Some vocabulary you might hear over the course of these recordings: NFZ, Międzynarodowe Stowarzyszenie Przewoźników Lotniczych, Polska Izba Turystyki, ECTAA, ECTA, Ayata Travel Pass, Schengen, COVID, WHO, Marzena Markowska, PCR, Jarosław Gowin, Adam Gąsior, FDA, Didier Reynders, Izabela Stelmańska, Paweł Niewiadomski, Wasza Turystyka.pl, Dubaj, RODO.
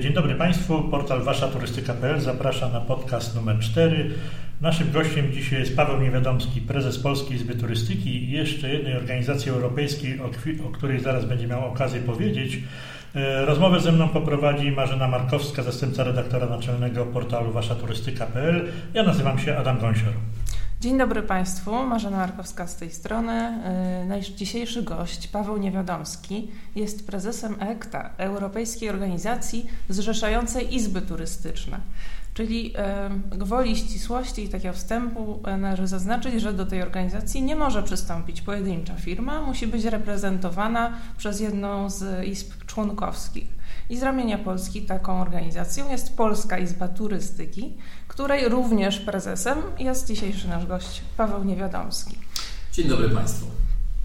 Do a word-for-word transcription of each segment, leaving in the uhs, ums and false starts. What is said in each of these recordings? Dzień dobry Państwu, portal Wasza Turystyka.pl zaprasza na podcast numer cztery. Naszym gościem dzisiaj jest Paweł Niewiadomski, prezes Polskiej Izby Turystyki i jeszcze jednej organizacji europejskiej, o której zaraz będzie miał okazję powiedzieć. Rozmowę ze mną poprowadzi Marzena Markowska, zastępca redaktora naczelnego portalu wasza turystyka kropka p l. Ja nazywam się Adam Gąsior. Dzień dobry Państwu, Marzena Markowska z tej strony. Nasz dzisiejszy gość, Paweł Niewiadomski, jest prezesem E C T A A, Europejskiej Organizacji Zrzeszającej Izby Turystyczne. Czyli gwoli ścisłości i takiego wstępu należy zaznaczyć, że do tej organizacji nie może przystąpić pojedyncza firma, musi być reprezentowana przez jedną z izb członkowskich. I z ramienia Polski taką organizacją jest Polska Izba Turystyki, której również prezesem jest dzisiejszy nasz gość Paweł Niewiadomski. Dzień dobry Państwu.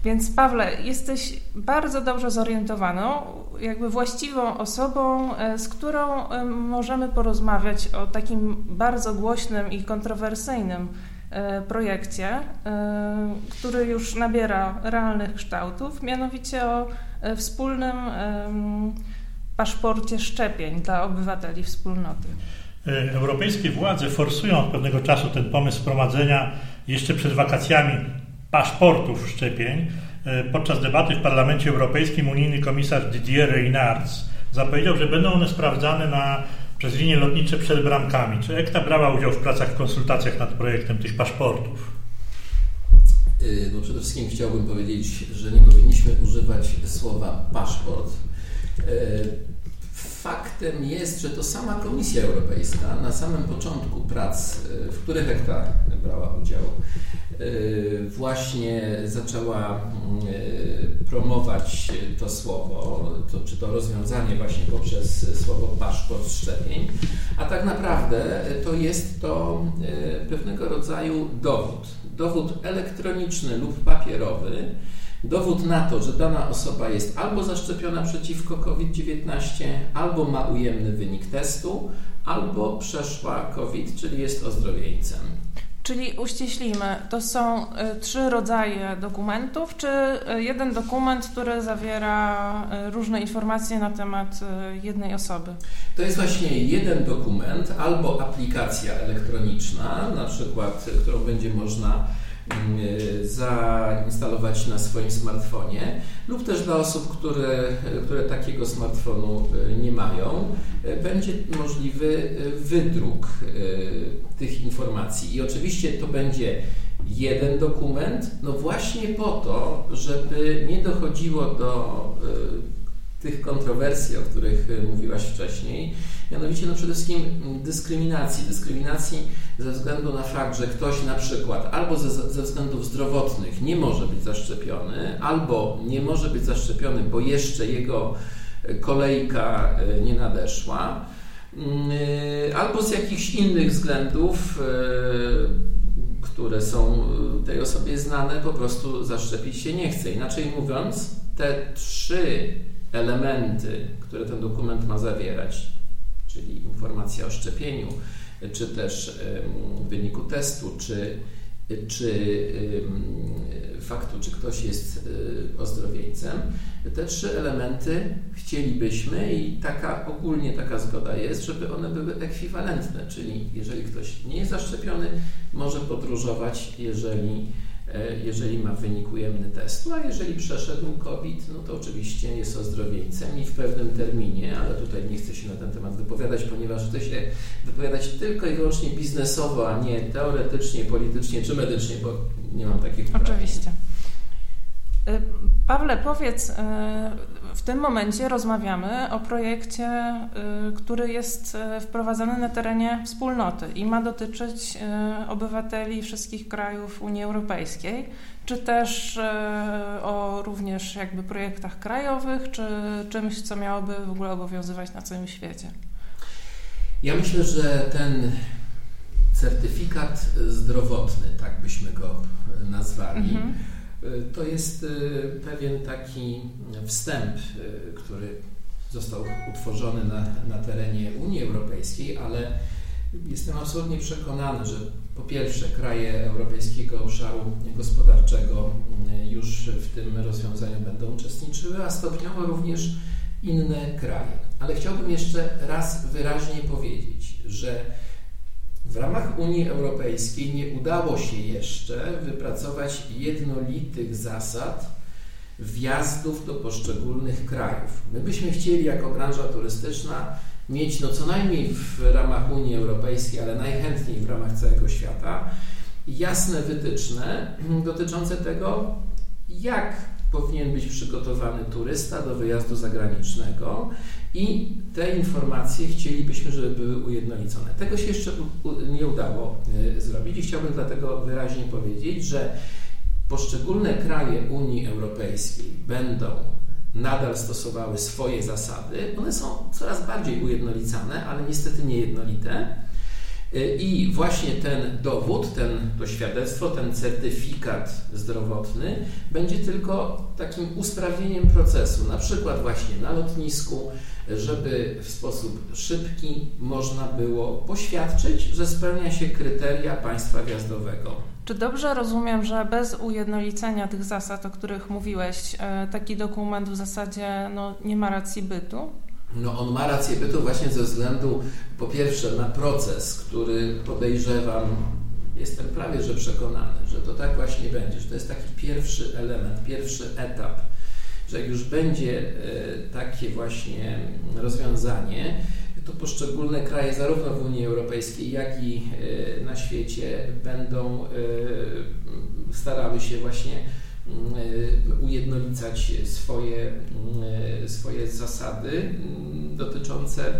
Więc Pawle, jesteś bardzo dobrze zorientowaną, jakby właściwą osobą, z którą możemy porozmawiać o takim bardzo głośnym i kontrowersyjnym projekcie, który już nabiera realnych kształtów, mianowicie o wspólnym paszporcie szczepień dla obywateli wspólnoty. Europejskie władze forsują od pewnego czasu ten pomysł wprowadzenia jeszcze przed wakacjami paszportów szczepień. Podczas debaty w Parlamencie Europejskim unijny komisarz Didier Reynders zapowiedział, że będą one sprawdzane na, przez linie lotnicze przed bramkami. Czy E C T A brała udział w pracach, konsultacjach nad projektem tych paszportów? No przede wszystkim chciałbym powiedzieć, że nie powinniśmy używać słowa paszport. Faktem jest, że to sama Komisja Europejska na samym początku prac, w których E C T A A brała udział, właśnie zaczęła promować to słowo, to, czy to rozwiązanie właśnie poprzez słowo paszport szczepień, a tak naprawdę to jest to pewnego rodzaju dowód, dowód elektroniczny lub papierowy, dowód na to, że dana osoba jest albo zaszczepiona przeciwko COVID dziewiętnaście, albo ma ujemny wynik testu, albo przeszła COVID, czyli jest ozdrowieńcem. Czyli uściślimy, to są trzy rodzaje dokumentów, czy jeden dokument, który zawiera różne informacje na temat jednej osoby? To jest właśnie jeden dokument albo aplikacja elektroniczna, na przykład, którą będzie można zainstalować na swoim smartfonie lub też dla osób, które, które takiego smartfonu nie mają, będzie możliwy wydruk tych informacji. I oczywiście to będzie jeden dokument, no właśnie po to, żeby nie dochodziło do tych kontrowersji, o których mówiłaś wcześniej, mianowicie no przede wszystkim dyskryminacji. Dyskryminacji ze względu na fakt, że ktoś na przykład albo ze, ze względów zdrowotnych nie może być zaszczepiony, albo nie może być zaszczepiony, bo jeszcze jego kolejka nie nadeszła, albo z jakichś innych względów, które są tej osobie znane, po prostu zaszczepić się nie chce. Inaczej mówiąc, te trzy elementy, które ten dokument ma zawierać, czyli informacja o szczepieniu, czy też wyniku testu, czy, czy faktu, czy ktoś jest ozdrowieńcem, te trzy elementy chcielibyśmy i taka ogólnie taka zgoda jest, żeby one były ekwiwalentne, czyli jeżeli ktoś nie jest zaszczepiony, może podróżować, jeżeli jeżeli ma wynik ujemny testu, a jeżeli przeszedł COVID, no to oczywiście jest ozdrowieńcem i w pewnym terminie, ale tutaj nie chcę się na ten temat wypowiadać, ponieważ chcę się wypowiadać tylko i wyłącznie biznesowo, a nie teoretycznie, politycznie czy medycznie, bo nie mam takich uprawnień. Oczywiście. Pawle, powiedz, w tym momencie rozmawiamy o projekcie, który jest wprowadzany na terenie wspólnoty i ma dotyczyć obywateli wszystkich krajów Unii Europejskiej, czy też o również jakby projektach krajowych, czy czymś, co miałoby w ogóle obowiązywać na całym świecie? Ja myślę, że ten certyfikat zdrowotny, tak byśmy go nazwali, mhm. to jest pewien taki wstęp, który został utworzony na, na terenie Unii Europejskiej, ale jestem absolutnie przekonany, że po pierwsze kraje Europejskiego Obszaru Gospodarczego już w tym rozwiązaniu będą uczestniczyły, a stopniowo również inne kraje. Ale chciałbym jeszcze raz wyraźnie powiedzieć, że w ramach Unii Europejskiej nie udało się jeszcze wypracować jednolitych zasad wjazdów do poszczególnych krajów. My byśmy chcieli jako branża turystyczna mieć no co najmniej w ramach Unii Europejskiej, ale najchętniej w ramach całego świata jasne wytyczne dotyczące tego, jak powinien być przygotowany turysta do wyjazdu zagranicznego i te informacje chcielibyśmy, żeby były ujednolicone. Tego się jeszcze nie udało zrobić i chciałbym dlatego wyraźnie powiedzieć, że poszczególne kraje Unii Europejskiej będą nadal stosowały swoje zasady. One są coraz bardziej ujednolicane, ale niestety niejednolite. I właśnie ten dowód, ten, to świadectwo, ten certyfikat zdrowotny będzie tylko takim usprawnieniem procesu, na przykład właśnie na lotnisku, żeby w sposób szybki można było poświadczyć, że spełnia się kryteria państwa wjazdowego. Czy dobrze rozumiem, że bez ujednolicenia tych zasad, o których mówiłeś, taki dokument w zasadzie no, nie ma racji bytu? No on ma rację bytu właśnie ze względu po pierwsze na proces, który podejrzewam, jestem prawie że przekonany, że to tak właśnie będzie, że to jest taki pierwszy element, pierwszy etap, że jak już będzie takie właśnie rozwiązanie, to poszczególne kraje zarówno w Unii Europejskiej, jak i na świecie będą starały się właśnie ujednolicać swoje, swoje zasady dotyczące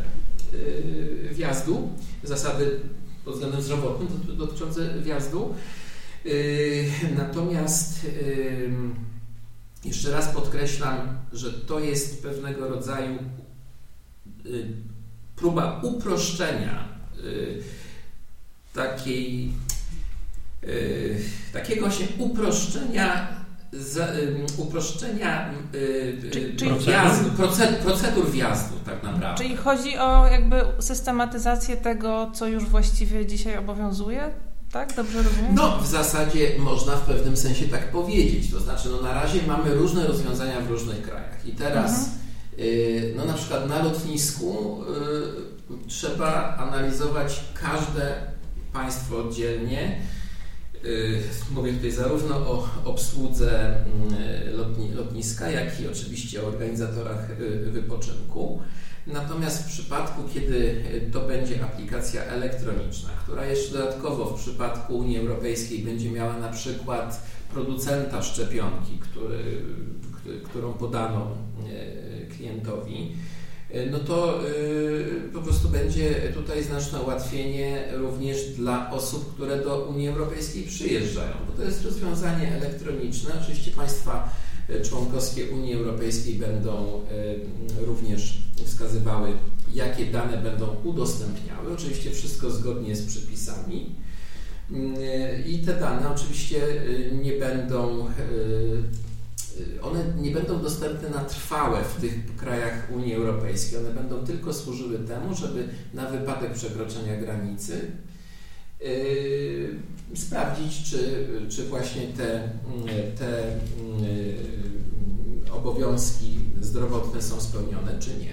wjazdu, zasady pod względem zdrowotnym dotyczące wjazdu. Natomiast jeszcze raz podkreślam, że to jest pewnego rodzaju próba uproszczenia takiej, takiego właśnie uproszczenia Za, um, uproszczenia y, czyli, czyli wjazdu, procedur, procedur wjazdu tak naprawdę. Czyli chodzi o jakby systematyzację tego, co już właściwie dzisiaj obowiązuje? Tak? Dobrze rozumiem? No w zasadzie można w pewnym sensie tak powiedzieć. To znaczy no, na razie mamy różne rozwiązania w różnych krajach i teraz mhm. y, no, na przykład na lotnisku y, trzeba analizować każde państwo oddzielnie. Mówię tutaj zarówno o obsłudze lotni- lotniska, jak i oczywiście o organizatorach wypoczynku. Natomiast w przypadku, kiedy to będzie aplikacja elektroniczna, która jeszcze dodatkowo w przypadku Unii Europejskiej będzie miała na przykład producenta szczepionki, który, którą podano klientowi, no to yy, po prostu będzie tutaj znaczne ułatwienie również dla osób, które do Unii Europejskiej przyjeżdżają, bo to jest rozwiązanie elektroniczne. Oczywiście państwa członkowskie Unii Europejskiej będą yy, również wskazywały, jakie dane będą udostępniały. Oczywiście wszystko zgodnie z przepisami. Yy, I te dane oczywiście yy, nie będą... Yy, One nie będą dostępne na trwałe w tych krajach Unii Europejskiej. One będą tylko służyły temu, żeby na wypadek przekroczenia granicy yy, sprawdzić, czy, czy właśnie te, te yy, obowiązki zdrowotne są spełnione, czy nie.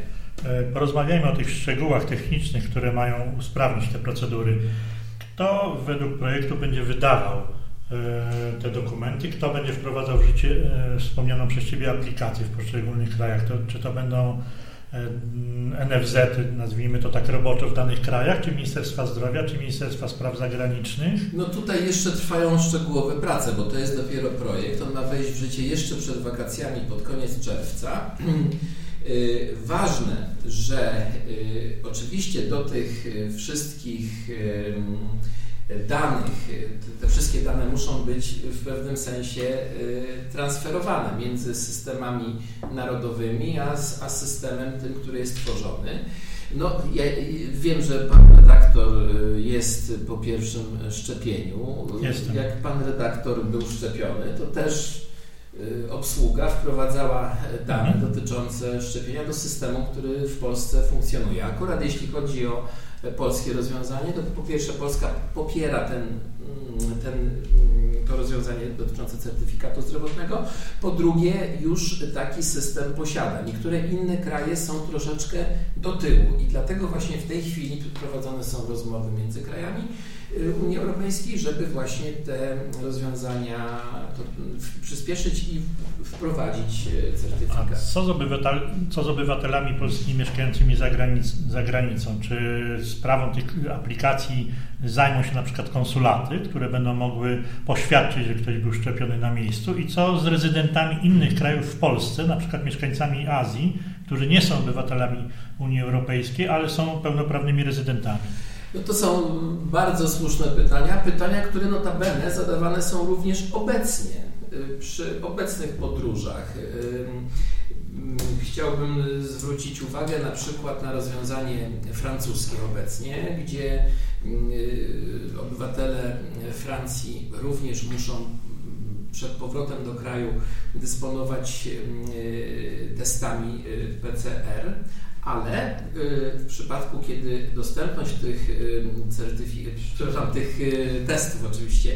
Porozmawiajmy o tych szczegółach technicznych, które mają usprawnić te procedury. Kto według projektu będzie wydawał te dokumenty, kto będzie wprowadzał w życie wspomnianą przez Ciebie aplikację w poszczególnych krajach? To, czy to będą N F Z, nazwijmy to tak roboczo w danych krajach, czy Ministerstwa Zdrowia, czy Ministerstwa Spraw Zagranicznych? No tutaj jeszcze trwają szczegółowe prace, bo to jest dopiero projekt. On ma wejść w życie jeszcze przed wakacjami, pod koniec czerwca. Ważne, że oczywiście do tych wszystkich danych, te wszystkie dane muszą być w pewnym sensie transferowane między systemami narodowymi a, a systemem tym, który jest tworzony. No, ja wiem, że pan redaktor jest po pierwszym szczepieniu. Jestem. Jak pan redaktor był szczepiony, to też obsługa wprowadzała dane mhm. dotyczące szczepienia do systemu, który w Polsce funkcjonuje. Akurat jeśli chodzi o polskie rozwiązanie, to po pierwsze Polska popiera ten ten, to rozwiązanie dotyczące certyfikatu zdrowotnego. Po drugie, już taki system posiada. Niektóre inne kraje są troszeczkę do tyłu i dlatego właśnie w tej chwili prowadzone są rozmowy między krajami Unii Europejskiej, żeby właśnie te rozwiązania przyspieszyć i wprowadzić certyfikat. A co z, obywatel, co z obywatelami polskimi mieszkającymi za, granic, za granicą? Czy sprawą tych aplikacji zajmą się na przykład konsulaty, które będą mogły poświadczyć, że ktoś był szczepiony na miejscu? I co z rezydentami innych krajów w Polsce, na przykład mieszkańcami Azji, którzy nie są obywatelami Unii Europejskiej, ale są pełnoprawnymi rezydentami? No to są bardzo słuszne pytania, pytania, które notabene zadawane są również obecnie, przy obecnych podróżach. Chciałbym zwrócić uwagę na przykład na rozwiązanie francuskie obecnie, gdzie obywatele Francji również muszą przed powrotem do kraju dysponować testami P C R, ale w przypadku, kiedy dostępność tych, certyfik- przepraszam, tych testów oczywiście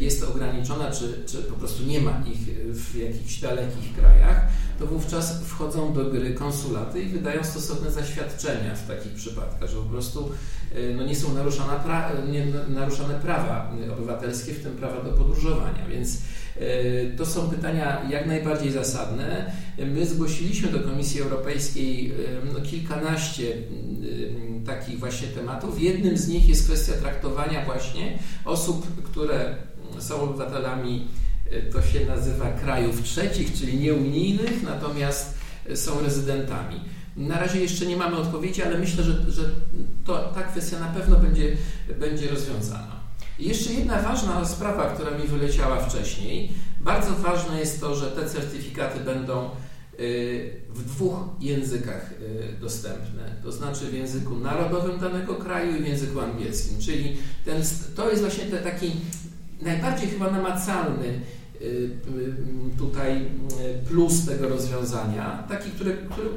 jest ograniczona, czy, czy po prostu nie ma ich w jakichś dalekich krajach, to wówczas wchodzą do gry konsulaty i wydają stosowne zaświadczenia w takich przypadkach, że po prostu no, nie są naruszane, pra- nie, naruszane prawa obywatelskie, w tym prawa do podróżowania, więc to są pytania jak najbardziej zasadne. My zgłosiliśmy do Komisji Europejskiej no, kilkanaście takich właśnie tematów. Jednym z nich jest kwestia traktowania właśnie osób, które są obywatelami, to się nazywa krajów trzecich, czyli nieunijnych, natomiast są rezydentami. Na razie jeszcze nie mamy odpowiedzi, ale myślę, że, że to, ta kwestia na pewno będzie, będzie rozwiązana. Jeszcze jedna ważna sprawa, która mi wyleciała wcześniej. Bardzo ważne jest to, że te certyfikaty będą w dwóch językach dostępne, to znaczy w języku narodowym danego kraju i w języku angielskim, czyli ten, to jest właśnie ten taki najbardziej chyba namacalny tutaj plus tego rozwiązania, taki, który, który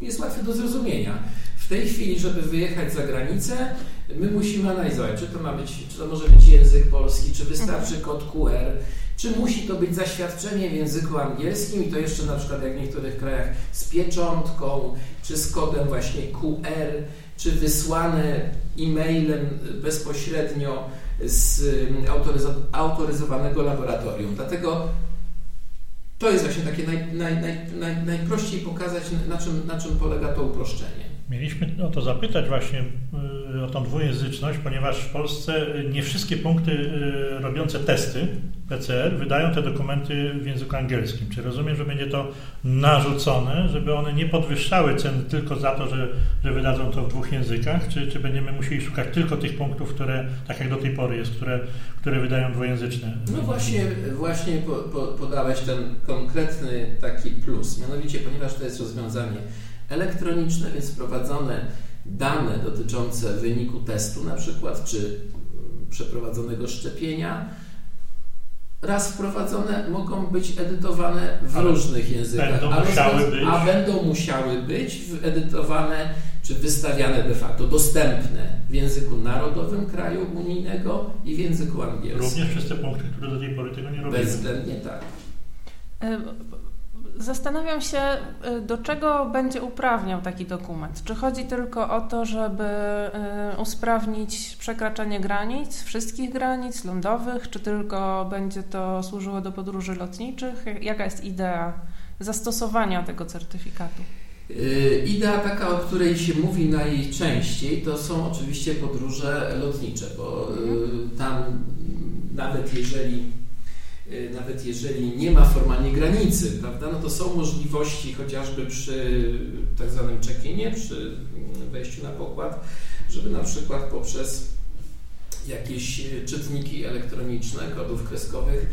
jest łatwy do zrozumienia. W tej chwili, żeby wyjechać za granicę, my musimy analizować, czy to ma być, czy to może być język polski, czy wystarczy kod Q R, czy musi to być zaświadczenie w języku angielskim i to jeszcze na przykład jak w niektórych krajach z pieczątką, czy z kodem właśnie Q R, czy wysłane e-mailem bezpośrednio z autoryzo- autoryzowanego laboratorium. Dlatego to jest właśnie takie naj, naj, naj, naj, najprościej pokazać, na czym, na czym polega to uproszczenie. Mieliśmy o to zapytać właśnie, o tą dwujęzyczność, ponieważ w Polsce nie wszystkie punkty robiące testy P C R wydają te dokumenty w języku angielskim. Czy rozumiem, że będzie to narzucone, żeby one nie podwyższały cen tylko za to, że, że wydadzą to w dwóch językach? Czy, czy będziemy musieli szukać tylko tych punktów, które, tak jak do tej pory jest, które, które wydają dwujęzyczne? No właśnie, właśnie po, po, podałeś ten konkretny taki plus. Mianowicie, ponieważ to jest rozwiązanie elektroniczne, więc prowadzone dane dotyczące wyniku testu na przykład, czy przeprowadzonego szczepienia, raz wprowadzone mogą być edytowane w ale różnych językach, będą ale musiały z... być. a będą musiały być edytowane czy wystawiane de facto, dostępne w języku narodowym kraju unijnego i w języku angielskim. Również przez te punkty, które do tej pory tego nie robiły. Bezwzględnie tak. Y- Zastanawiam się, do czego będzie uprawniał taki dokument. Czy chodzi tylko o to, żeby usprawnić przekraczanie granic, wszystkich granic lądowych, czy tylko będzie to służyło do podróży lotniczych? Jaka jest idea zastosowania tego certyfikatu? Idea taka, o której się mówi najczęściej, to są oczywiście podróże lotnicze, bo tam nawet jeżeli... Nawet jeżeli nie ma formalnie granicy, prawda, no to są możliwości chociażby przy tak zwanym check-inie, przy wejściu na pokład, żeby na przykład poprzez jakieś czytniki elektroniczne, kodów kreskowych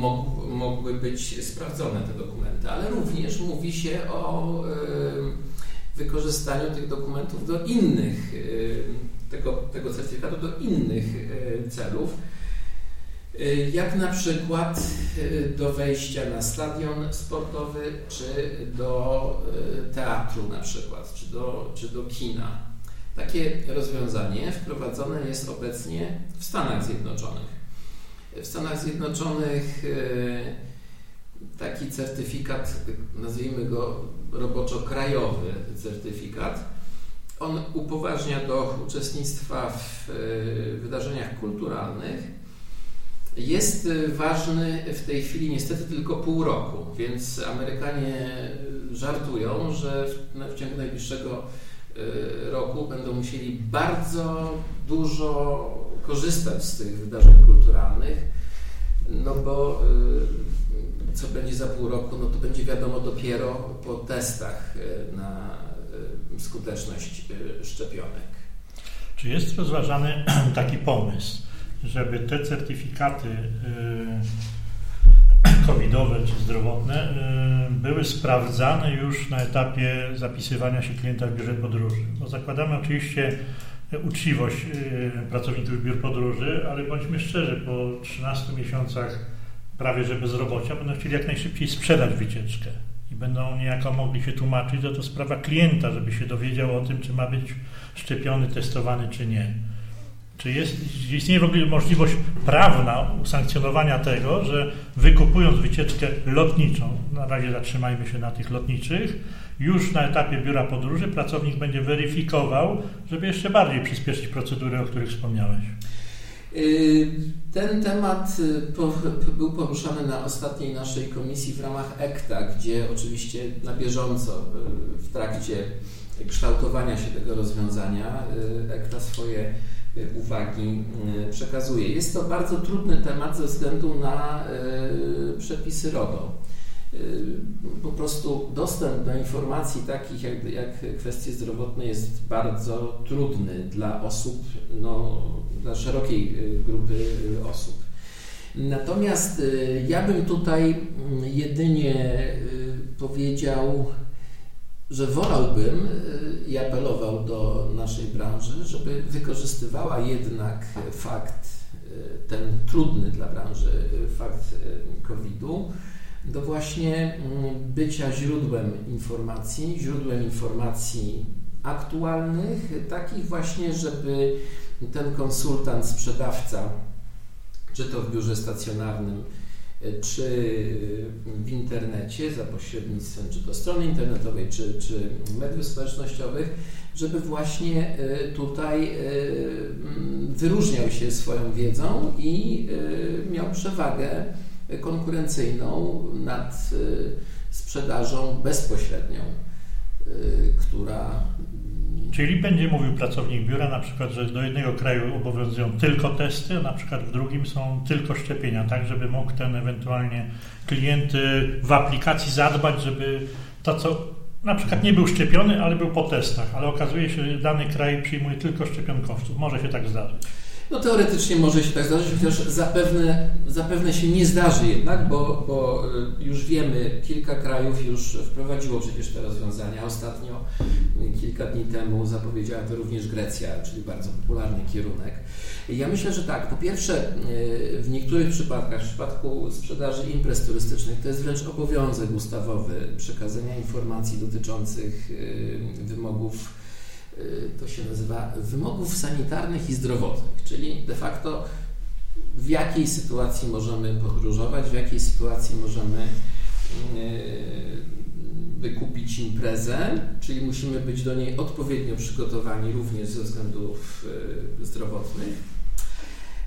mog- mogły być sprawdzone te dokumenty, ale również mówi się o wykorzystaniu tych dokumentów do innych, tego, tego certyfikatu do innych celów. Jak na przykład do wejścia na stadion sportowy, czy do teatru na przykład, czy do, czy do kina. Takie rozwiązanie wprowadzone jest obecnie w Stanach Zjednoczonych. W Stanach Zjednoczonych taki certyfikat, nazwijmy go roboczo krajowy certyfikat, on upoważnia do uczestnictwa w wydarzeniach kulturalnych. Jest ważny w tej chwili niestety tylko pół roku, więc Amerykanie żartują, że w ciągu najbliższego roku będą musieli bardzo dużo korzystać z tych wydarzeń kulturalnych, no bo co będzie za pół roku, no to będzie wiadomo dopiero po testach na skuteczność szczepionek. Czy jest rozważany taki pomysł, żeby te certyfikaty covidowe czy zdrowotne były sprawdzane już na etapie zapisywania się klienta w biurze podróży? No, zakładamy oczywiście uczciwość pracowników biur podróży, ale bądźmy szczerzy, po trzynastu miesiącach prawie że bezrobocia będą chcieli jak najszybciej sprzedać wycieczkę. I będą niejako mogli się tłumaczyć, że to sprawa klienta, żeby się dowiedział o tym, czy ma być szczepiony, testowany, czy nie. Czy jest, istnieje w ogóle możliwość prawna usankcjonowania tego, że wykupując wycieczkę lotniczą, na razie zatrzymajmy się na tych lotniczych, już na etapie biura podróży pracownik będzie weryfikował, żeby jeszcze bardziej przyspieszyć procedury, o których wspomniałeś? Ten temat był poruszany na ostatniej naszej komisji w ramach E C T A A, gdzie oczywiście na bieżąco w trakcie kształtowania się tego rozwiązania E C T A A swoje uwagi przekazuje. Jest to bardzo trudny temat ze względu na przepisy RODO. Po prostu dostęp do informacji takich jak, jak kwestie zdrowotne jest bardzo trudny dla osób, no, dla szerokiej grupy osób. Natomiast ja bym tutaj jedynie powiedział, że wolałbym i apelował do naszej branży, żeby wykorzystywała jednak fakt, ten trudny dla branży fakt kowida, do właśnie bycia źródłem informacji, źródłem informacji aktualnych, takich właśnie, żeby ten konsultant, sprzedawca, czy to w biurze stacjonarnym, czy w internecie, za pośrednictwem czy to strony internetowej, czy, czy mediów społecznościowych, żeby właśnie tutaj wyróżniał się swoją wiedzą i miał przewagę konkurencyjną nad sprzedażą bezpośrednią, która... Czyli będzie mówił pracownik biura na przykład, że do jednego kraju obowiązują tylko testy, a na przykład w drugim są tylko szczepienia, tak żeby mógł ten ewentualnie klient w aplikacji zadbać, żeby to, co na przykład nie był szczepiony, ale był po testach, ale okazuje się, że dany kraj przyjmuje tylko szczepionkowców. Może się tak zdarzyć. No teoretycznie może się tak zdarzyć, chociaż zapewne, zapewne się nie zdarzy jednak, bo, bo już wiemy, kilka krajów już wprowadziło przecież te rozwiązania. Ostatnio, kilka dni temu zapowiedziała to również Grecja, czyli bardzo popularny kierunek. Ja myślę, że tak, po pierwsze w niektórych przypadkach, w przypadku sprzedaży imprez turystycznych, to jest wręcz obowiązek ustawowy przekazania informacji dotyczących wymogów, to się nazywa wymogów sanitarnych i zdrowotnych, czyli de facto w jakiej sytuacji możemy podróżować, w jakiej sytuacji możemy wykupić imprezę, czyli musimy być do niej odpowiednio przygotowani również ze względów zdrowotnych.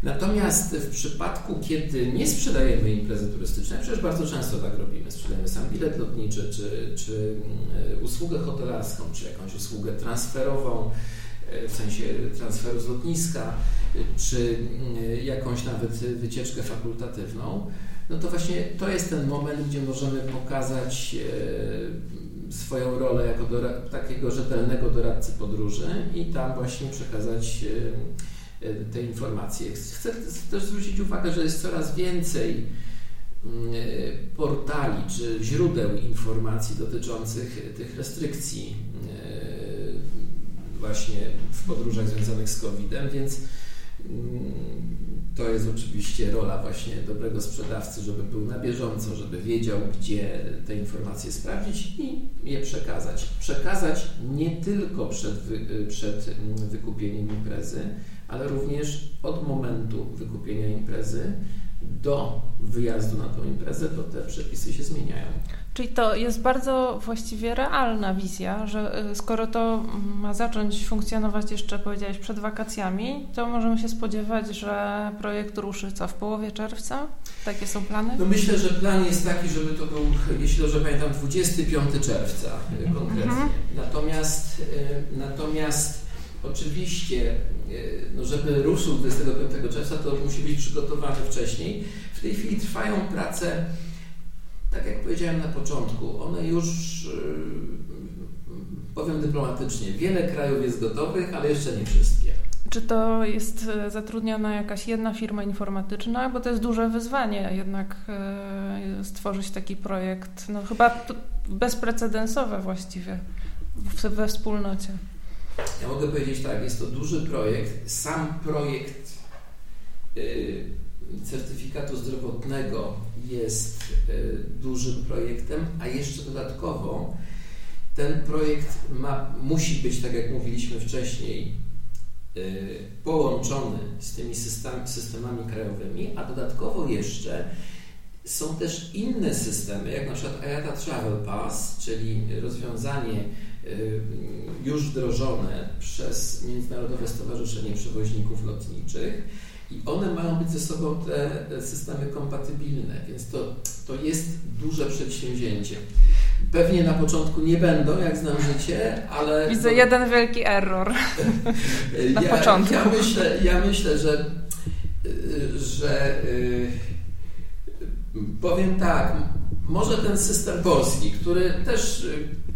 Natomiast w przypadku, kiedy nie sprzedajemy imprezy turystycznej, przecież bardzo często tak robimy, sprzedajemy sam bilet lotniczy, czy, czy usługę hotelarską, czy jakąś usługę transferową, w sensie transferu z lotniska, czy jakąś nawet wycieczkę fakultatywną, no to właśnie to jest ten moment, gdzie możemy pokazać swoją rolę jako dorad- takiego rzetelnego doradcy podróży i tam właśnie przekazać te informacje. Chcę też zwrócić uwagę, że jest coraz więcej portali czy źródeł informacji dotyczących tych restrykcji właśnie w podróżach związanych z kowidem, więc To jest oczywiście rola właśnie dobrego sprzedawcy, żeby był na bieżąco, żeby wiedział, gdzie te informacje sprawdzić i je przekazać. Przekazać nie tylko przed, wy, przed wykupieniem imprezy, ale również od momentu wykupienia imprezy do wyjazdu na tą imprezę, to te przepisy się zmieniają. Czyli to jest bardzo właściwie realna wizja, że skoro to ma zacząć funkcjonować jeszcze, powiedziałeś, przed wakacjami, to możemy się spodziewać, że projekt ruszy co, w połowie czerwca? Takie są plany? No myślę, że plan jest taki, żeby to był, jeśli dobrze pamiętam, dwudziestego piątego czerwca konkretnie. Mhm. Natomiast, natomiast oczywiście, no żeby ruszył dwudziestego piątego czerwca, to musi być przygotowany wcześniej. W tej chwili trwają prace, tak jak powiedziałem na początku, one już, powiem dyplomatycznie, wiele krajów jest gotowych, ale jeszcze nie wszystkie. Czy to jest zatrudniona jakaś jedna firma informatyczna? Bo to jest duże wyzwanie jednak stworzyć taki projekt, no chyba bezprecedensowe właściwie we wspólnocie. Ja mogę powiedzieć tak, jest to duży projekt. Sam projekt yy, certyfikatu zdrowotnego jest yy, dużym projektem, a jeszcze dodatkowo ten projekt ma, musi być, tak jak mówiliśmy wcześniej, yy, połączony z tymi system, systemami krajowymi, a dodatkowo jeszcze są też inne systemy, jak na przykład Ayata Travel Pass, czyli rozwiązanie już wdrożone przez Międzynarodowe Stowarzyszenie Przewoźników Lotniczych i one mają być ze sobą te systemy kompatybilne, więc to, to jest duże przedsięwzięcie. Pewnie na początku nie będą, jak znam życie, ale... Widzę to... jeden wielki error na ja, początku. Ja myślę, ja myślę że, że powiem tak, może ten system polski, który też...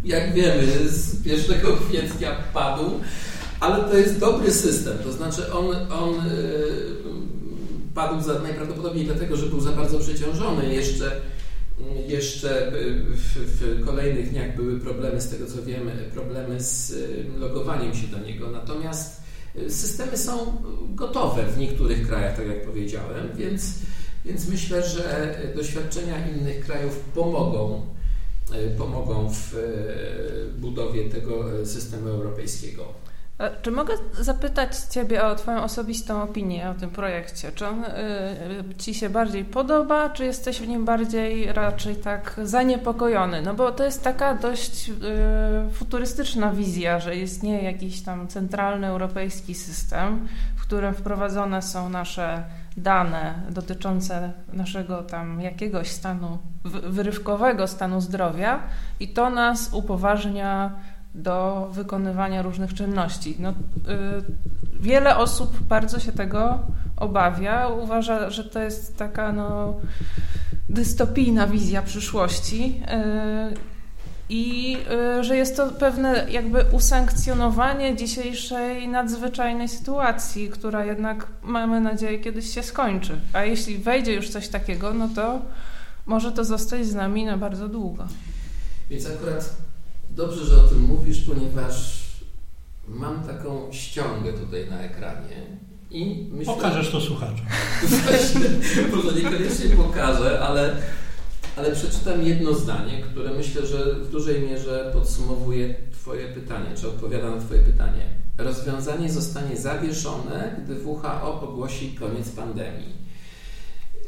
jak wiemy, z pierwszego kwietnia padł, ale to jest dobry system, to znaczy on, on padł za, najprawdopodobniej dlatego, że był za bardzo przeciążony, jeszcze, jeszcze w, w kolejnych dniach były problemy, z tego co wiemy, problemy z logowaniem się do niego, natomiast systemy są gotowe w niektórych krajach, tak jak powiedziałem, więc, więc myślę, że doświadczenia innych krajów pomogą pomogą w budowie tego systemu europejskiego. Czy mogę zapytać Ciebie o Twoją osobistą opinię o tym projekcie? Czy on Ci się bardziej podoba, czy jesteś w nim bardziej raczej tak zaniepokojony? No bo to jest taka dość futurystyczna wizja, że istnieje jakiś tam centralny europejski system, w którym wprowadzone są nasze dane dotyczące naszego tam jakiegoś stanu, wyrywkowego stanu zdrowia i to nas upoważnia do wykonywania różnych czynności. No, y, wiele osób bardzo się tego obawia, uważa, że to jest taka no, dystopijna wizja przyszłości y, i y, że jest to pewne jakby usankcjonowanie dzisiejszej nadzwyczajnej sytuacji, która jednak, mamy nadzieję, kiedyś się skończy. A jeśli wejdzie już coś takiego, no to może to zostać z nami na bardzo długo. Więc akurat dobrze, że o tym mówisz, ponieważ mam taką ściągę tutaj na ekranie i myślę... Pokażesz to słuchaczom. Właśnie, może niekoniecznie pokażę, ale... Ale przeczytam jedno zdanie, które myślę, że w dużej mierze podsumowuje Twoje pytanie, czy odpowiada na Twoje pytanie. Rozwiązanie zostanie zawieszone, gdy W H O ogłosi koniec pandemii.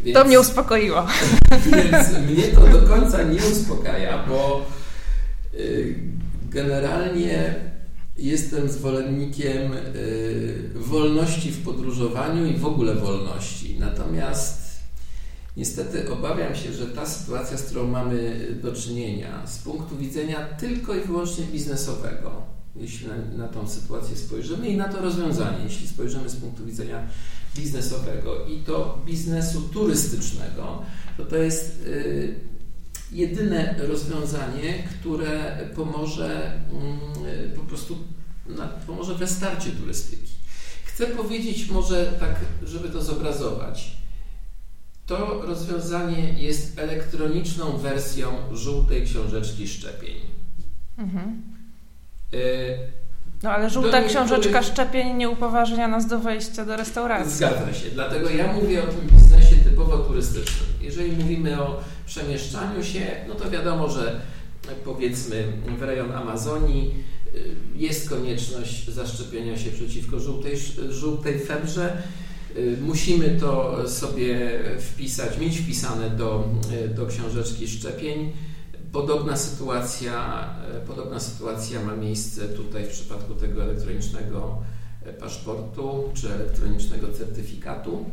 Więc, to mnie uspokoiło. Więc mnie to do końca nie uspokaja, bo generalnie jestem zwolennikiem wolności w podróżowaniu i w ogóle wolności. Natomiast niestety obawiam się, że ta sytuacja, z którą mamy do czynienia z punktu widzenia tylko i wyłącznie biznesowego, jeśli na, na tą sytuację spojrzymy i na to rozwiązanie, jeśli spojrzymy z punktu widzenia biznesowego i to biznesu turystycznego, to to jest y, jedyne rozwiązanie, które pomoże y, po prostu na, pomoże we starcie turystyki. Chcę powiedzieć może tak, żeby to zobrazować. To rozwiązanie jest elektroniczną wersją żółtej książeczki szczepień. Mhm. No ale żółta książeczka szczepień nie upoważnia nas do wejścia do restauracji. Zgadza się, dlatego ja mówię o tym biznesie typowo turystycznym. Jeżeli mówimy o przemieszczaniu się, no to wiadomo, że powiedzmy w rejon Amazonii jest konieczność zaszczepienia się przeciwko żółtej, żółtej febrze. Musimy to sobie wpisać, mieć wpisane do, do książeczki szczepień. Podobna sytuacja, podobna sytuacja ma miejsce tutaj w przypadku tego elektronicznego paszportu czy elektronicznego certyfikatu.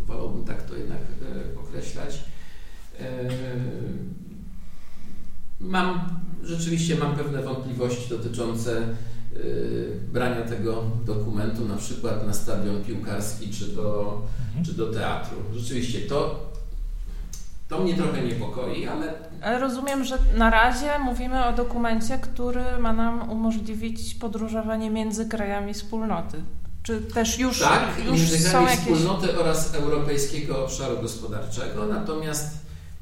Wolałbym tak to jednak określać. Mam, rzeczywiście mam pewne wątpliwości dotyczące brania tego dokumentu na przykład na stadion piłkarski czy do, czy do teatru. Rzeczywiście to To mnie trochę niepokoi, ale... ale... rozumiem, że na razie mówimy o dokumencie, który ma nam umożliwić podróżowanie między krajami wspólnoty. Czy też już, tak, już między są jakieś... wspólnoty oraz Europejskiego Obszaru Gospodarczego, natomiast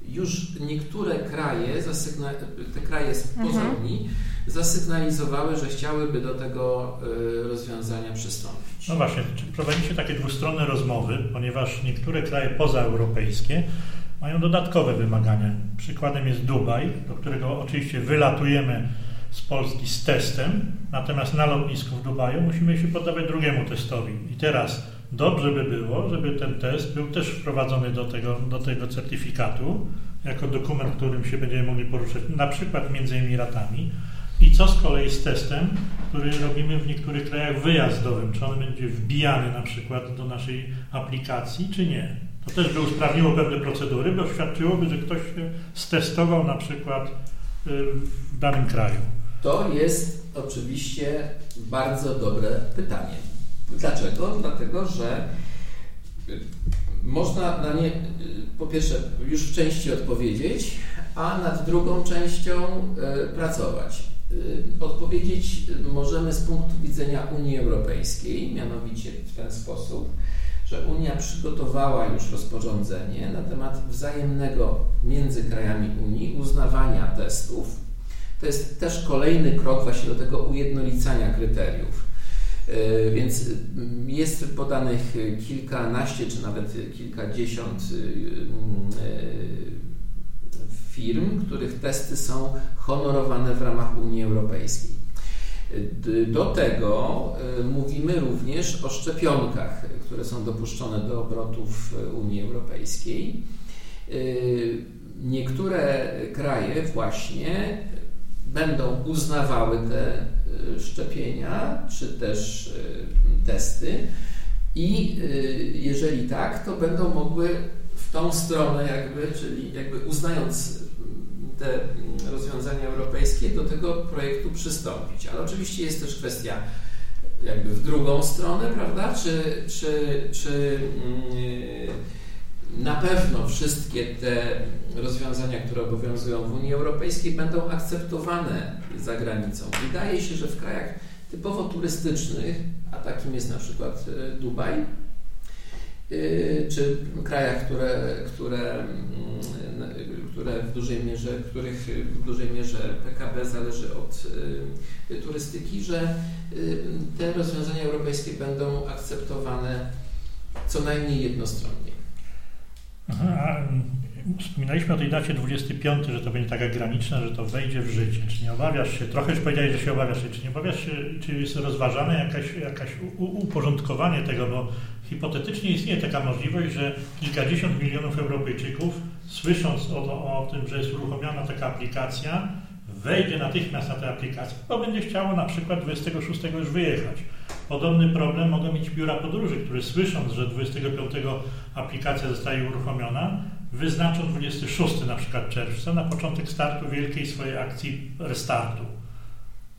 już niektóre kraje, zasygna... te kraje spoza Unii, mhm. zasygnalizowały, że chciałyby do tego rozwiązania przystąpić. No właśnie, prowadzi się takie dwustronne rozmowy, ponieważ niektóre kraje pozaeuropejskie mają dodatkowe wymagania. Przykładem jest Dubaj, do którego oczywiście wylatujemy z Polski z testem, natomiast na lotnisku w Dubaju musimy się poddawać drugiemu testowi. I teraz dobrze by było, żeby ten test był też wprowadzony do tego, do tego certyfikatu, jako dokument, którym się będziemy mogli poruszać, na przykład między Emiratami. I co z kolei z testem, który robimy w niektórych krajach wyjazdowym? Czy on będzie wbijany na przykład do naszej aplikacji, czy nie? To też by usprawniło pewne procedury, bo świadczyłoby, że ktoś się stestował na przykład w danym kraju. To jest oczywiście bardzo dobre pytanie. Dlaczego? Dlatego, że można na nie po pierwsze już w części odpowiedzieć, a nad drugą częścią pracować. Odpowiedzieć możemy z punktu widzenia Unii Europejskiej, mianowicie w ten sposób, że Unia przygotowała już rozporządzenie na temat wzajemnego między krajami Unii uznawania testów. To jest też kolejny krok właśnie do tego ujednolicania kryteriów. Więc jest podanych kilkanaście czy nawet kilkadziesiąt firm, których testy są honorowane w ramach Unii Europejskiej. Do tego mówimy również o szczepionkach, które są dopuszczone do obrotu w Unii Europejskiej. Niektóre kraje właśnie będą uznawały te szczepienia czy też testy i jeżeli tak, to będą mogły w tą stronę jakby, czyli jakby uznając te rozwiązania europejskie do tego projektu przystąpić. Ale oczywiście jest też kwestia jakby w drugą stronę, prawda? Czy, czy, czy na pewno wszystkie te rozwiązania, które obowiązują w Unii Europejskiej będą akceptowane za granicą? Wydaje się, że w krajach typowo turystycznych, a takim jest na przykład Dubaj, czy krajach, które, które, które w dużej mierze, których w dużej mierze P K B zależy od turystyki, że te rozwiązania europejskie będą akceptowane co najmniej jednostronnie. Aha, wspominaliśmy o tej dacie dwudziestego piątego, że to będzie taka graniczna, że to wejdzie w życie. Czy nie obawiasz się, trochę już powiedziałeś, że się obawiasz się, czy nie obawiasz się, czy jest rozważane jakaś, jakaś u, uporządkowanie tego, bo hipotetycznie istnieje taka możliwość, że kilkadziesiąt milionów Europejczyków, słysząc o, o tym, że jest uruchomiona taka aplikacja, wejdzie natychmiast na tę aplikację, bo będzie chciało na przykład dwudziestego szóstego już wyjechać. Podobny problem mogą mieć biura podróży, które słysząc, że dwudziestego piątego aplikacja zostaje uruchomiona, wyznaczą dwudziestego szóstego na przykład czerwca na początek startu wielkiej swojej akcji restartu.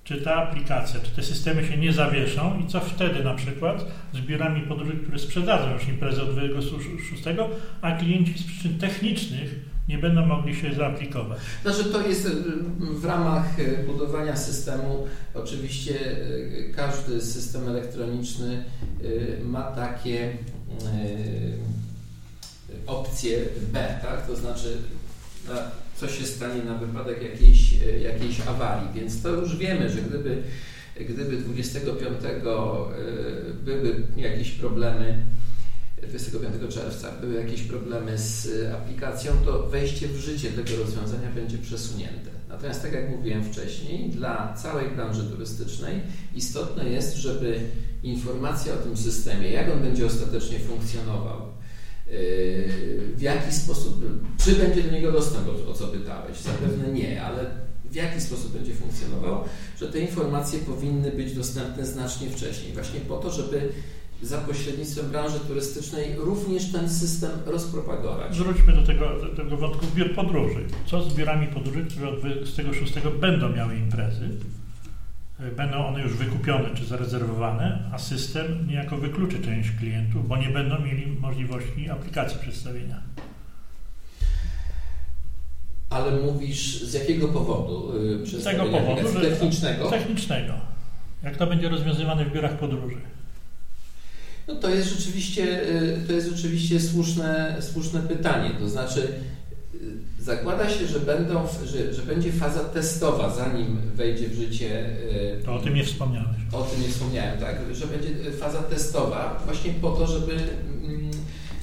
Czy ta aplikacja, czy te systemy się nie zawieszą i co wtedy na przykład z biurami podróży, które sprzedadzą już imprezę od dwudziestego szóstego, a klienci z przyczyn technicznych nie będą mogli się zaaplikować. Znaczy to jest w ramach budowania systemu, oczywiście każdy system elektroniczny ma takie opcje B, tak? To znaczy co się stanie na wypadek jakiejś, jakiejś awarii, więc to już wiemy, że gdyby gdyby dwudziestego piątego były jakieś problemy, dwudziestego piątego czerwca były jakieś problemy z aplikacją, to wejście w życie tego rozwiązania będzie przesunięte. Natomiast tak jak mówiłem wcześniej, dla całej branży turystycznej istotne jest, żeby informacja o tym systemie, jak on będzie ostatecznie funkcjonował, w jaki sposób, czy będzie do niego dostęp, o co pytałeś, zapewne nie, ale w jaki sposób będzie funkcjonował, że te informacje powinny być dostępne znacznie wcześniej, właśnie po to, żeby za pośrednictwem branży turystycznej również ten system rozpropagować. Wróćmy do tego, do tego wątku biur podróży. Co z biurami podróży, które od dwudziestego szóstego będą miały imprezy? Będą one już wykupione czy zarezerwowane, a system niejako wykluczy część klientów, bo nie będą mieli możliwości aplikacji przedstawienia. Ale mówisz z jakiego powodu? Z tego powodu, że technicznego? Technicznego. Jak to będzie rozwiązywane w biurach podróży? No to jest rzeczywiście, to jest rzeczywiście słuszne, słuszne pytanie. To znaczy zakłada się, że, będą, że, że będzie faza testowa, zanim wejdzie w życie... To o tym nie wspomniałeś. O tym nie wspomniałem, tak. Że będzie faza testowa właśnie po to, żeby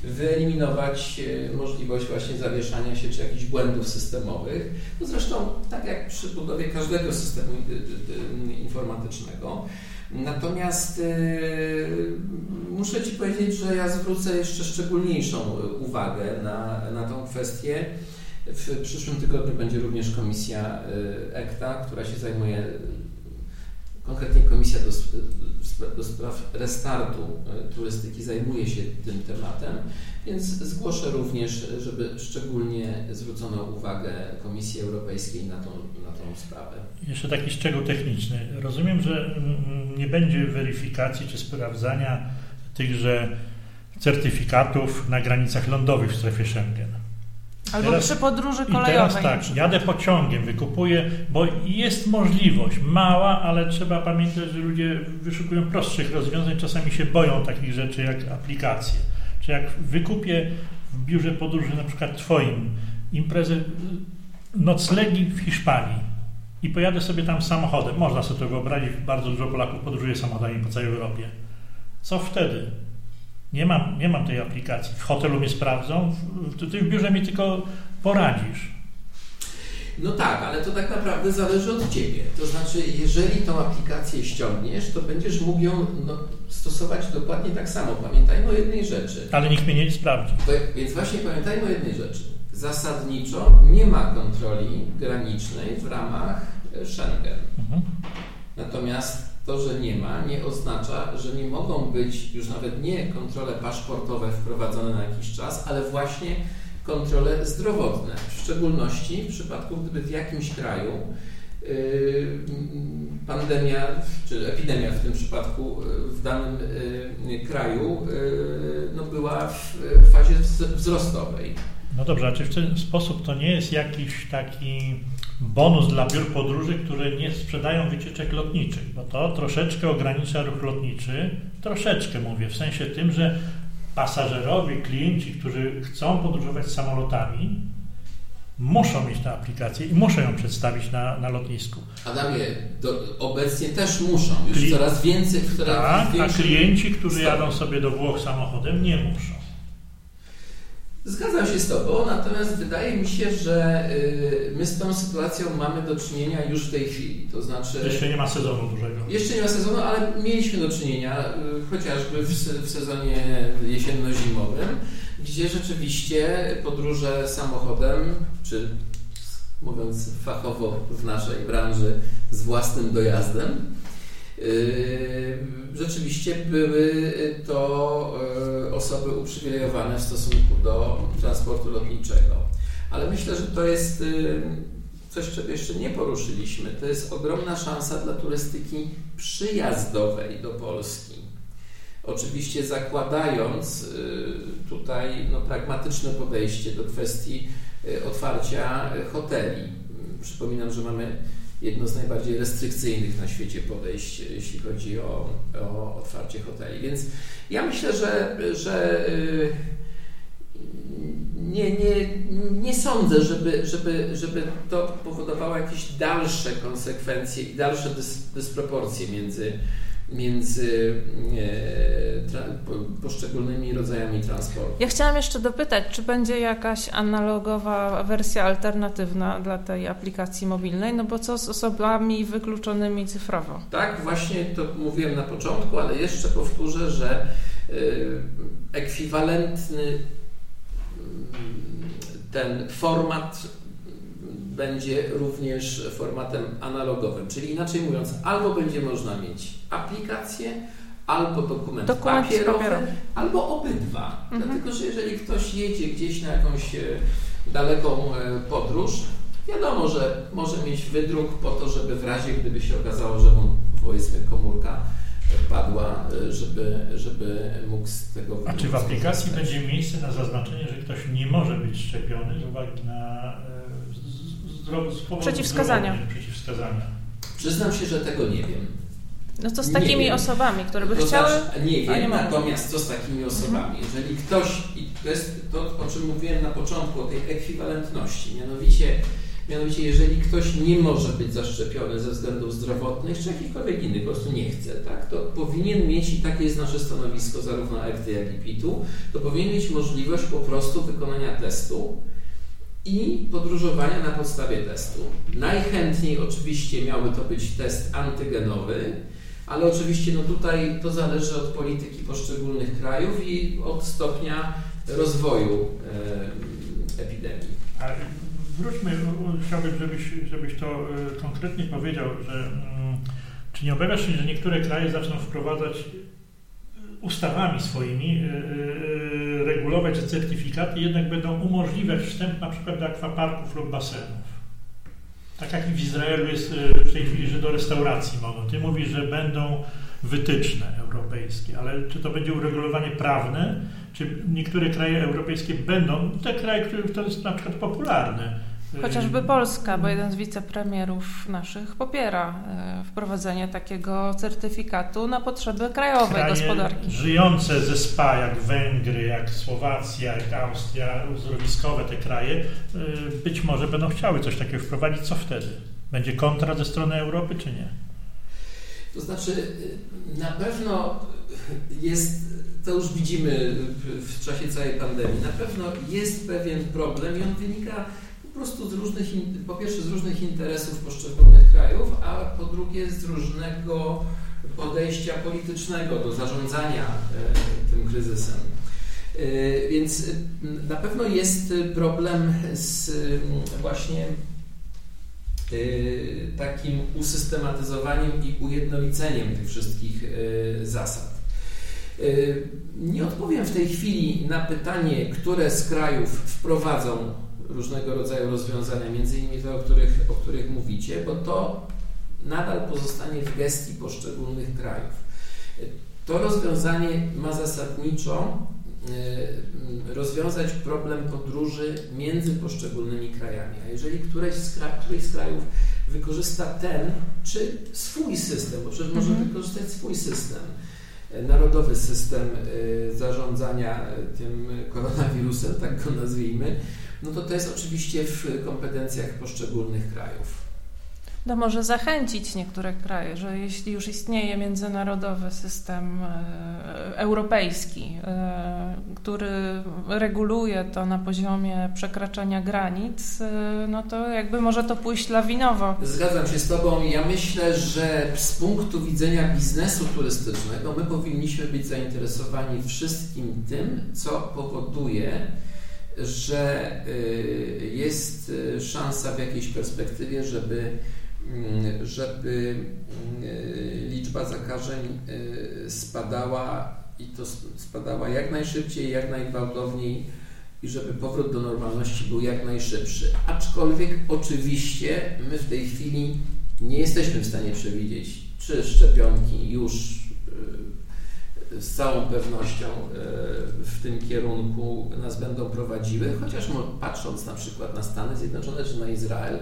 wyeliminować możliwość właśnie zawieszania się czy jakichś błędów systemowych. No zresztą tak jak przy budowie każdego systemu informatycznego. Natomiast yy, muszę Ci powiedzieć, że ja zwrócę jeszcze szczególniejszą uwagę na, na tą kwestię. W przyszłym tygodniu będzie również komisja E C T A A, która się zajmuje, konkretnie komisja do, do spraw restartu turystyki zajmuje się tym tematem, więc zgłoszę również, żeby szczególnie zwrócono uwagę Komisji Europejskiej na tą, na tą sprawę. Jeszcze taki szczegół techniczny. Rozumiem, że nie będzie weryfikacji czy sprawdzania tychże certyfikatów na granicach lądowych w strefie Schengen. Albo teraz, przy podróży kolejowej. I teraz tak, jadę pociągiem, wykupuję, bo jest możliwość, mała, ale trzeba pamiętać, że ludzie wyszukują prostszych rozwiązań, czasami się boją takich rzeczy jak aplikacje. Czy jak wykupię w biurze podróży, na przykład Twoim, imprezę noclegi w Hiszpanii i pojadę sobie tam samochodem, można sobie to wyobrazić, bardzo dużo Polaków podróżuje samochodami po całej Europie. Co wtedy? Nie mam, nie mam tej aplikacji. W hotelu mnie sprawdzą, w, ty w biurze mi tylko poradzisz. No tak, ale to tak naprawdę zależy od Ciebie. To znaczy, jeżeli tą aplikację ściągniesz, to będziesz mógł ją no, stosować dokładnie tak samo. Pamiętajmy o jednej rzeczy. Ale nikt mnie nie sprawdzi. To, więc właśnie pamiętajmy o jednej rzeczy. Zasadniczo nie ma kontroli granicznej w ramach Schengen. Mhm. Natomiast to, że nie ma, nie oznacza, że nie mogą być już nawet nie kontrole paszportowe wprowadzone na jakiś czas, ale właśnie kontrole zdrowotne. W szczególności w przypadku, gdyby w jakimś kraju yy, pandemia, czy epidemia w tym przypadku w danym yy, kraju yy, no była w fazie wzrostowej. No dobrze, a czy w ten sposób to nie jest jakiś taki bonus dla biur podróży, które nie sprzedają wycieczek lotniczych, bo to troszeczkę ogranicza ruch lotniczy, troszeczkę mówię, w sensie tym, że pasażerowie, klienci, którzy chcą podróżować samolotami, muszą mieć tę aplikację i muszą ją przedstawić na, na lotnisku. Adamie, do, obecnie też muszą, już Klien... coraz więcej. Coraz tak, więcej... a klienci, którzy jadą sobie do Włoch samochodem, nie muszą. Zgadzam się z Tobą, natomiast wydaje mi się, że my z tą sytuacją mamy do czynienia już w tej chwili. To znaczy, jeszcze nie ma sezonu dużego. Jeszcze nie ma sezonu, ale mieliśmy do czynienia chociażby w sezonie jesienno-zimowym, gdzie rzeczywiście podróże samochodem, czy mówiąc fachowo w naszej branży z własnym dojazdem, rzeczywiście były to osoby uprzywilejowane w stosunku do transportu lotniczego. Ale myślę, że to jest coś, czego jeszcze nie poruszyliśmy. To jest ogromna szansa dla turystyki przyjazdowej do Polski. Oczywiście zakładając tutaj no, pragmatyczne podejście do kwestii otwarcia hoteli. Przypominam, że mamy jedno z najbardziej restrykcyjnych na świecie podejść, jeśli chodzi o, o otwarcie hoteli. Więc ja myślę, że, że nie, nie, nie sądzę, żeby, żeby, żeby to powodowało jakieś dalsze konsekwencje i dalsze dys, dysproporcje między, między e, tra, poszczególnymi rodzajami transportu. Ja chciałam jeszcze dopytać, czy będzie jakaś analogowa wersja alternatywna dla tej aplikacji mobilnej, no bo co z osobami wykluczonymi cyfrowo? Tak, właśnie to mówiłem na początku, ale jeszcze powtórzę, że e, ekwiwalentny ten format będzie również formatem analogowym, czyli inaczej mówiąc, albo będzie można mieć aplikację, albo dokument, dokument papierowy, papierowy, albo obydwa. Mhm. Dlatego, że jeżeli ktoś jedzie gdzieś na jakąś daleką podróż, wiadomo, że może mieć wydruk po to, żeby w razie, gdyby się okazało, że mu, powiedzmy, komórka padła, żeby, żeby mógł z tego... A czy w aplikacji będzie miejsce na zaznaczenie, że ktoś nie może być szczepiony z uwagi na z, z powodu przeciwwskazania. Zdrowia, przeciwwskazania? Przyznam się, że tego nie wiem. No co z takimi nie osobami, które by to chciały... Znaczy, nie wiem, natomiast co z takimi osobami. Mhm. Jeżeli ktoś, i to jest to, o czym mówiłem na początku, o tej ekwiwalentności, mianowicie Mianowicie, jeżeli ktoś nie może być zaszczepiony ze względów zdrowotnych czy jakichkolwiek innych, po prostu nie chce, tak, to powinien mieć, i takie jest nasze stanowisko zarówno F D A, jak i P I T u, to powinien mieć możliwość po prostu wykonania testu i podróżowania na podstawie testu. Najchętniej oczywiście miałby to być test antygenowy, ale oczywiście no tutaj to zależy od polityki poszczególnych krajów i od stopnia rozwoju e, epidemii. Wróćmy, chciałbym, żebyś, żebyś to konkretnie powiedział, że czy nie obawia się, że niektóre kraje zaczną wprowadzać ustawami swoimi, regulować certyfikaty, jednak będą umożliwiać wstęp na przykład do akwaparków lub basenów. Tak jak i w Izraelu jest w tej chwili, że do restauracji mogą. Ty mówisz, że będą wytyczne europejskie, ale czy to będzie uregulowanie prawne, czy niektóre kraje europejskie będą, te kraje, które to jest na przykład popularne. Chociażby Polska, bo jeden z wicepremierów naszych popiera wprowadzenie takiego certyfikatu na potrzeby krajowej kraje gospodarki. Żyjące ze S P A, jak Węgry, jak Słowacja, jak Austria, uzdrowiskowe te kraje, być może będą chciały coś takiego wprowadzić. Co wtedy? Będzie kontra ze strony Europy, czy nie? To znaczy, na pewno jest, to już widzimy w czasie całej pandemii, na pewno jest pewien problem i on wynika po prostu z różnych, po pierwsze z różnych interesów poszczególnych krajów, a po drugie z różnego podejścia politycznego do zarządzania tym kryzysem. Więc na pewno jest problem z właśnie takim usystematyzowaniem i ujednoliceniem tych wszystkich zasad. Nie odpowiem w tej chwili na pytanie, które z krajów wprowadzą różnego rodzaju rozwiązania, między innymi te, o których, o których mówicie, bo to nadal pozostanie w gestii poszczególnych krajów. To rozwiązanie ma zasadniczo rozwiązać problem podróży między poszczególnymi krajami, a jeżeli któreś z, kraj, któryś z krajów wykorzysta ten, czy swój system, bo przecież może wykorzystać swój system, narodowy system zarządzania tym koronawirusem, tak go nazwijmy, no to to jest oczywiście w kompetencjach poszczególnych krajów. No może zachęcić niektóre kraje, że jeśli już istnieje międzynarodowy system europejski, który reguluje to na poziomie przekraczania granic, no to jakby może to pójść lawinowo. Zgadzam się z Tobą. Ja myślę, że z punktu widzenia biznesu turystycznego my powinniśmy być zainteresowani wszystkim tym, co powoduje, że jest szansa w jakiejś perspektywie, żeby żeby liczba zakażeń spadała i to spadała jak najszybciej, jak najgwałtowniej i żeby powrót do normalności był jak najszybszy. Aczkolwiek oczywiście my w tej chwili nie jesteśmy w stanie przewidzieć, czy szczepionki już z całą pewnością w tym kierunku nas będą prowadziły, chociaż patrząc na przykład na Stany Zjednoczone czy na Izrael,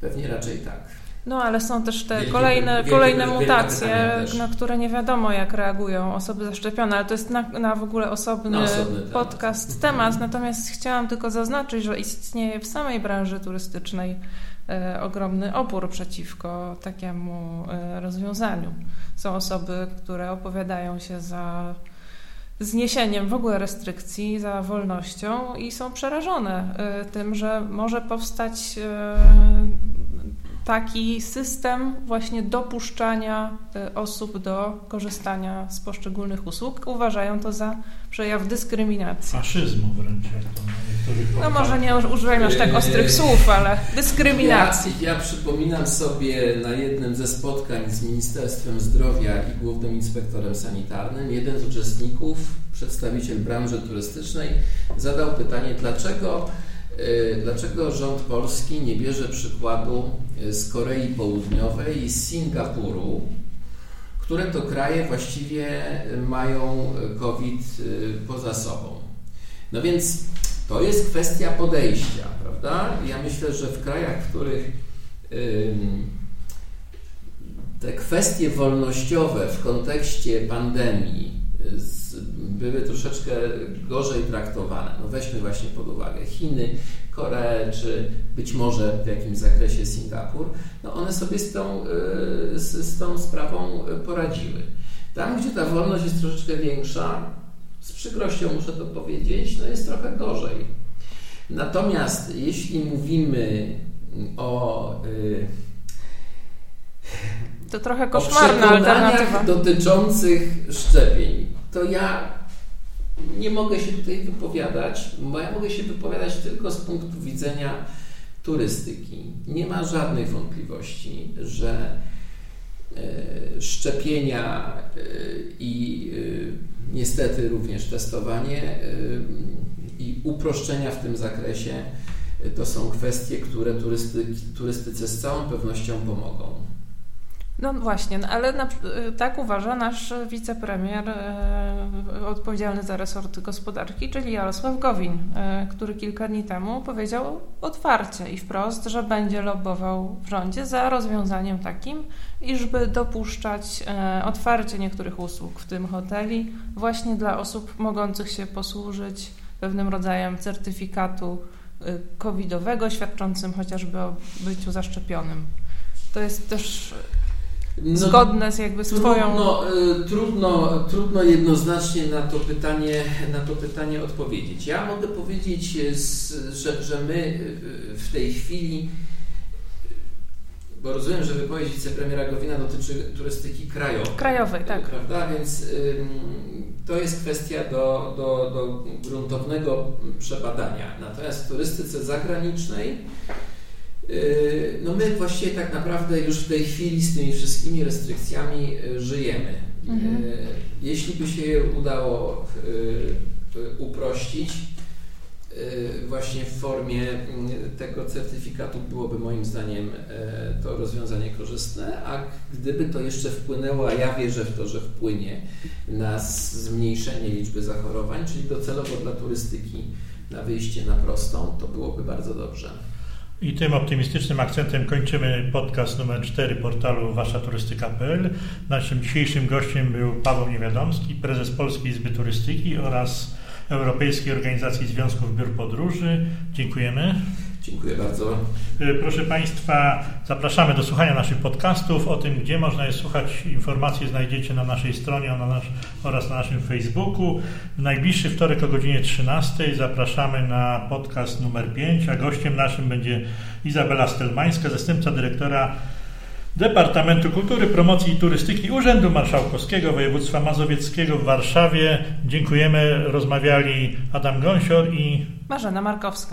pewnie raczej tak. No ale są też te wielkie, kolejne, wielkie, kolejne wielkie, mutacje, wielkie na które nie wiadomo jak reagują osoby zaszczepione, ale to jest na, na w ogóle osobny, no, osobny podcast, temat. temat. Natomiast chciałam tylko zaznaczyć, że istnieje w samej branży turystycznej e, ogromny opór przeciwko takiemu e, rozwiązaniu. Są osoby, które opowiadają się za zniesieniem w ogóle restrykcji, za wolnością i są przerażone e, tym, że może powstać e, taki system właśnie dopuszczania osób do korzystania z poszczególnych usług. Uważają to za przejaw dyskryminacji. Faszyzmu wręcz. No może nie używajmy aż tak ostrych słów, ale dyskryminacji. Ja, ja przypominam sobie na jednym ze spotkań z Ministerstwem Zdrowia i Głównym Inspektorem Sanitarnym, jeden z uczestników, przedstawiciel branży turystycznej, zadał pytanie, dlaczego Dlaczego rząd polski nie bierze przykładu z Korei Południowej i z Singapuru, które to kraje właściwie mają COVID poza sobą? No więc to jest kwestia podejścia, prawda? Ja myślę, że w krajach, w których te kwestie wolnościowe w kontekście pandemii były troszeczkę gorzej traktowane. No weźmy właśnie pod uwagę Chiny, Koreę, czy być może w jakimś zakresie Singapur. No one sobie z tą, z tą sprawą poradziły. Tam, gdzie ta wolność jest troszeczkę większa, z przykrością muszę to powiedzieć, no jest trochę gorzej. Natomiast jeśli mówimy o... Yy, to trochę koszmarna alternatywa dotyczących szczepień, to ja nie mogę się tutaj wypowiadać, bo ja mogę się wypowiadać tylko z punktu widzenia turystyki. Nie ma żadnych wątpliwości, że y, szczepienia i y, y, niestety również testowanie i y, y, uproszczenia w tym zakresie y, to są kwestie, które turysty, turystyce z całą pewnością pomogą. No właśnie, no ale na, tak uważa nasz wicepremier e, odpowiedzialny za resort gospodarki, czyli Jarosław Gowin, e, który kilka dni temu powiedział otwarcie i wprost, że będzie lobbował w rządzie za rozwiązaniem takim, iżby dopuszczać e, otwarcie niektórych usług, w tym hoteli, właśnie dla osób mogących się posłużyć pewnym rodzajem certyfikatu e, covidowego, świadczącym chociażby o byciu zaszczepionym. To jest też... No, zgodne z jakby z trudno, twoją... y, trudno, trudno jednoznacznie na to pytanie, na to pytanie odpowiedzieć. Ja mogę powiedzieć, z, że, że my w tej chwili, bo rozumiem, że wypowiedź wicepremiera Gowina dotyczy turystyki krajowej. Krajowej, tak. Prawda? Więc y, to jest kwestia do, do, do gruntownego przebadania. Natomiast w turystyce zagranicznej no my właściwie tak naprawdę już w tej chwili z tymi wszystkimi restrykcjami żyjemy. Mhm. Jeśli by się je udało uprościć właśnie w formie tego certyfikatu, byłoby moim zdaniem to rozwiązanie korzystne, a gdyby to jeszcze wpłynęło, a ja wierzę w to, że wpłynie na zmniejszenie liczby zachorowań, czyli docelowo dla turystyki na wyjście na prostą, to byłoby bardzo dobrze. I tym optymistycznym akcentem kończymy podcast numer cztery portalu Wasza Turystyka.pl. Naszym dzisiejszym gościem był Paweł Niewiadomski, prezes Polskiej Izby Turystyki oraz Europejskiej Organizacji Związków Biur Podróży. Dziękujemy. Dziękuję bardzo. Proszę Państwa, zapraszamy do słuchania naszych podcastów. O tym, gdzie można je słuchać, informacje znajdziecie na naszej stronie oraz na naszym Facebooku. W najbliższy wtorek o godzinie trzynastej zapraszamy na podcast numer pięć, a gościem naszym będzie Izabela Stelmańska, zastępca dyrektora Departamentu Kultury, Promocji i Turystyki Urzędu Marszałkowskiego Województwa Mazowieckiego w Warszawie. Dziękujemy. Rozmawiali Adam Gąsior i Marzena Markowska.